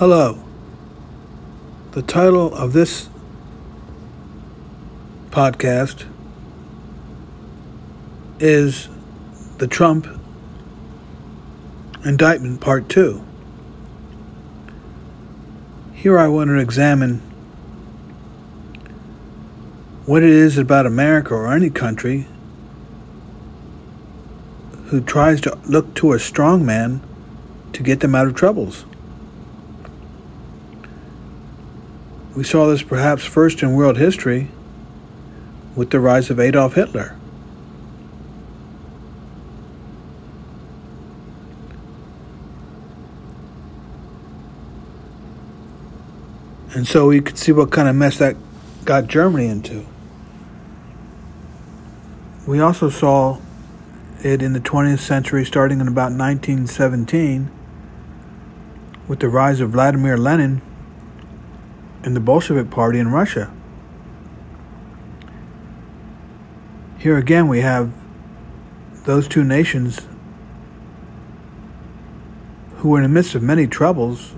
Hello. The title of this podcast is The Trump Indictment Part 2. Here I want to examine what it is about America or any country who tries to look to a strong man to get them out of troubles. We saw this perhaps first in world history with the rise of Adolf Hitler. And so we could see what kind of mess that got Germany into. We also saw it in the 20th century, starting in about 1917, with the rise of Vladimir Lenin and the Bolshevik Party in Russia. Here again we have those two nations who were in the midst of many troubles,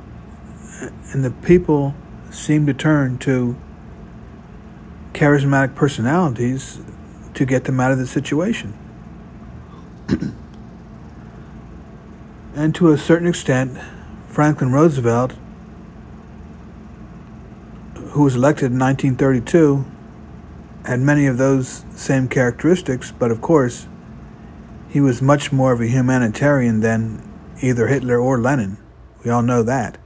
and the people seem to turn to charismatic personalities to get them out of the situation. And to a certain extent, Franklin Roosevelt, who was elected in 1932, had many of those same characteristics, but of course, he was much more of a humanitarian than either Hitler or Lenin. We all know that.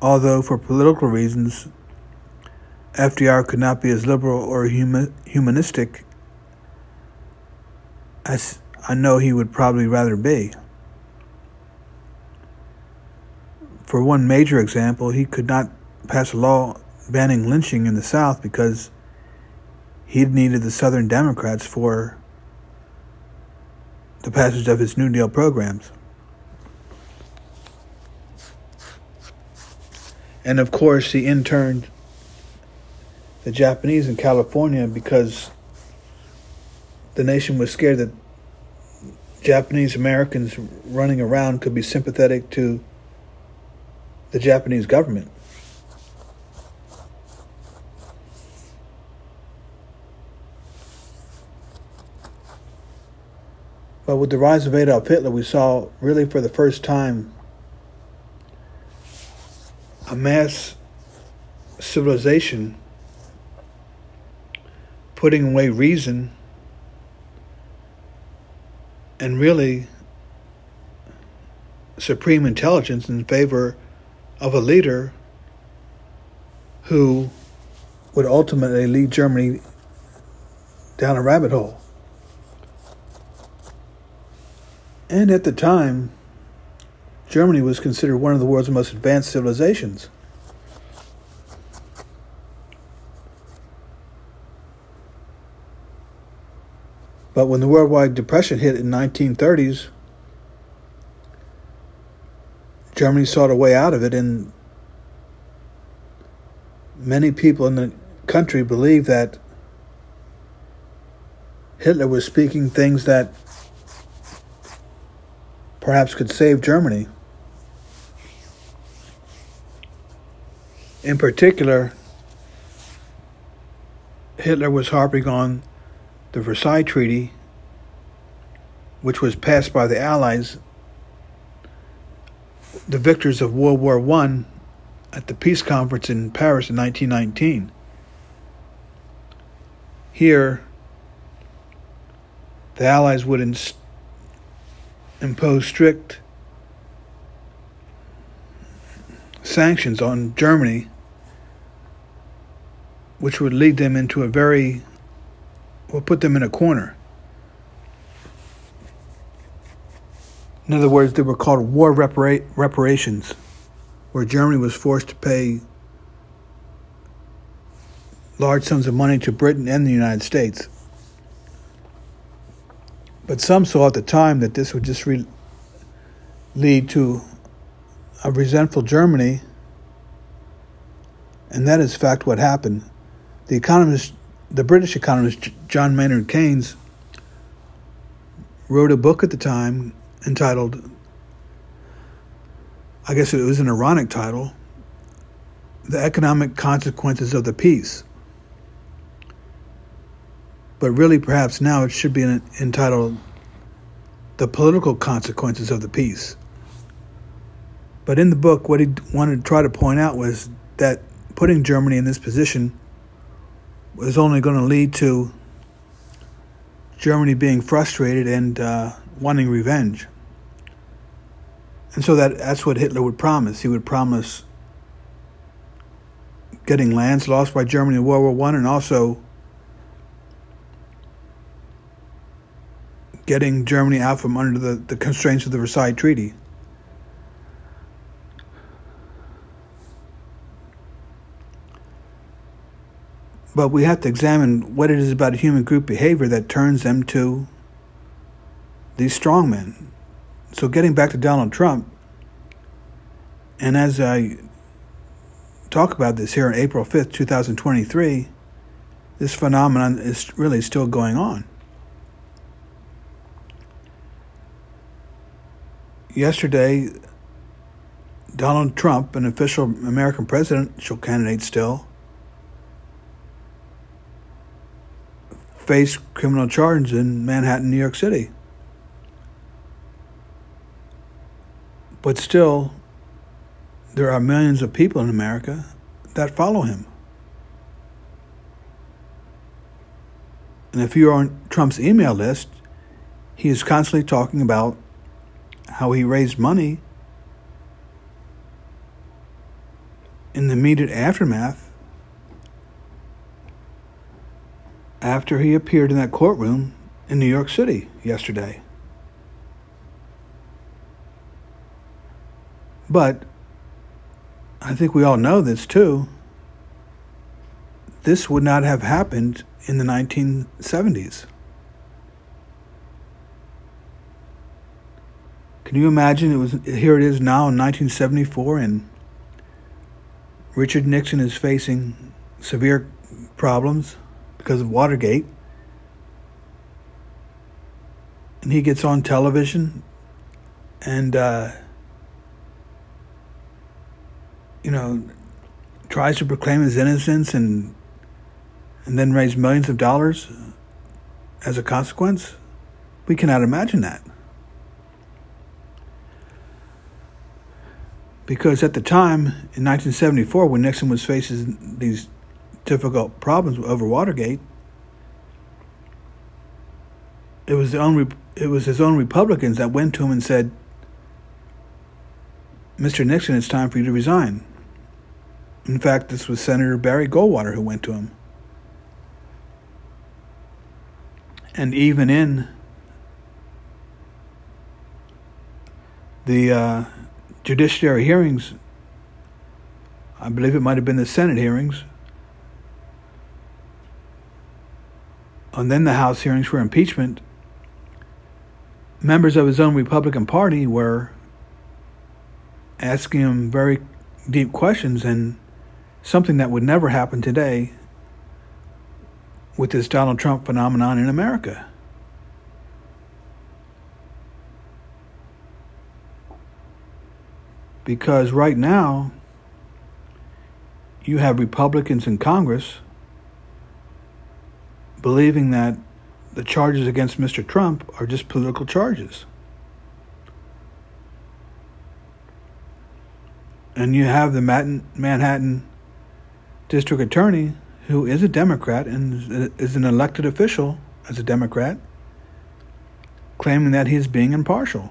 Although for political reasons, FDR could not be as liberal or humanistic as I know he would probably rather be. For one major example, he could not pass a law banning lynching in the South because he needed the Southern Democrats for the passage of his New Deal programs. And of course, he interned the Japanese in California because the nation was scared that Japanese Americans running around could be sympathetic to the Japanese government. But with the rise of Adolf Hitler, we saw really for the first time a mass civilization putting away reason and really supreme intelligence in favor of a leader who would ultimately lead Germany down a rabbit hole. And at the time, Germany was considered one of the world's most advanced civilizations. But when the worldwide depression hit in the 1930s, Germany sought a way out of it, and many people in the country believed that Hitler was speaking things that perhaps could save Germany. In particular, Hitler was harping on the Versailles Treaty, which was passed by the Allies, the victors of World War I, at the peace conference in Paris in 1919. Here, the Allies would impose strict sanctions on Germany, which would lead them into put them in a corner. In other words, they were called war reparations, where Germany was forced to pay large sums of money to Britain and the United States. But some saw at the time that this would just lead to a resentful Germany, and that is in fact what happened. The British economist John Maynard Keynes wrote a book at the time entitled, I guess it was an ironic title, The Economic Consequences of the Peace. But really, perhaps now it should be entitled The Political Consequences of the Peace. But in the book, what he wanted to try to point out was that putting Germany in this position was only going to lead to Germany being frustrated and wanting revenge. And so that's what Hitler would promise. He would promise getting lands lost by Germany in World War I, and also getting Germany out from under the constraints of the Versailles Treaty. But we have to examine what it is about human group behavior that turns them to these strongmen. So getting back to Donald Trump, and as I talk about this here on April 5th, 2023, this phenomenon is really still going on. Yesterday, Donald Trump, an official American presidential candidate still, faced criminal charges in Manhattan, New York City. But still, there are millions of people in America that follow him. And if you're on Trump's email list, he is constantly talking about how he raised money in the immediate aftermath after he appeared in that courtroom in New York City yesterday. But I think we all know this too. This would not have happened in the 1970s. Can you imagine? Here it is now in 1974, and Richard Nixon is facing severe problems because of Watergate. And he gets on television and tries to proclaim his innocence and then raise millions of dollars as a consequence. We cannot imagine that. Because at the time, in 1974, when Nixon was facing these difficult problems over Watergate, it was his own Republicans that went to him and said, "Mr. Nixon, it's time for you to resign." In fact, this was Senator Barry Goldwater who went to him. And even in the judiciary hearings, I believe it might have been the Senate hearings, and then the House hearings for impeachment, members of his own Republican Party were asking him very deep questions, and something that would never happen today with this Donald Trump phenomenon in America. Because right now, you have Republicans in Congress believing that the charges against Mr. Trump are just political charges. And you have the Manhattan District Attorney, who is a Democrat and is an elected official as a Democrat, claiming that he is being impartial.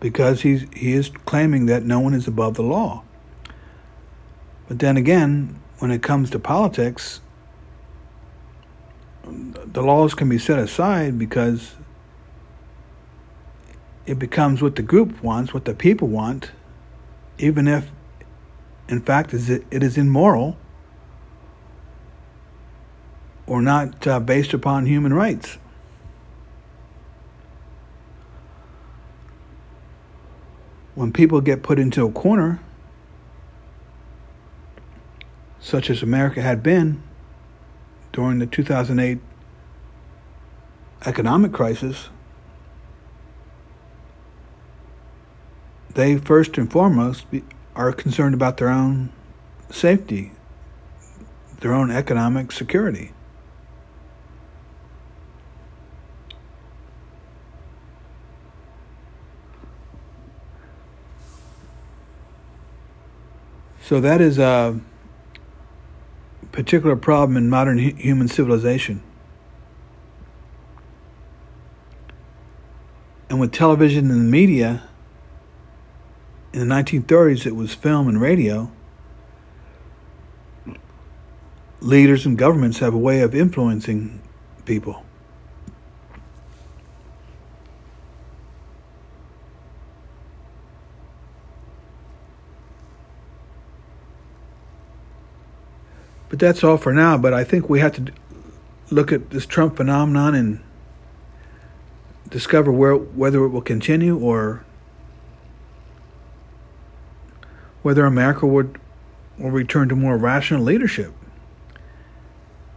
Because he is claiming that no one is above the law. But then again, when it comes to politics, the laws can be set aside because it becomes what the group wants, what the people want, even if, in fact, it is immoral or not based upon human rights. When people get put into a corner, such as America had been during the 2008 economic crisis, they first and foremost are concerned about their own safety, their own economic security. So that is a particular problem in modern human civilization. And with television and the media, in the 1930s it was film and radio. Leaders and governments have a way of influencing people. But that's all for now. But I think we have to look at this Trump phenomenon and discover whether it will continue or whether America will return to more rational leadership.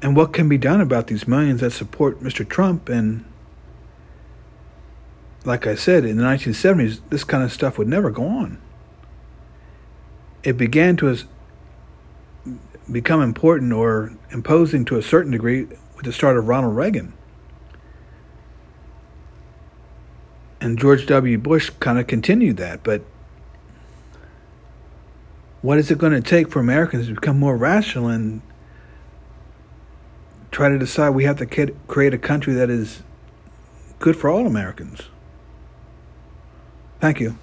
And what can be done about these millions that support Mr. Trump? And like I said, in the 1970s, this kind of stuff would never go on. It began to become important or imposing to a certain degree with the start of Ronald Reagan. And George W. Bush kind of continued that. But what is it going to take for Americans to become more rational and try to decide we have to create a country that is good for all Americans? Thank you.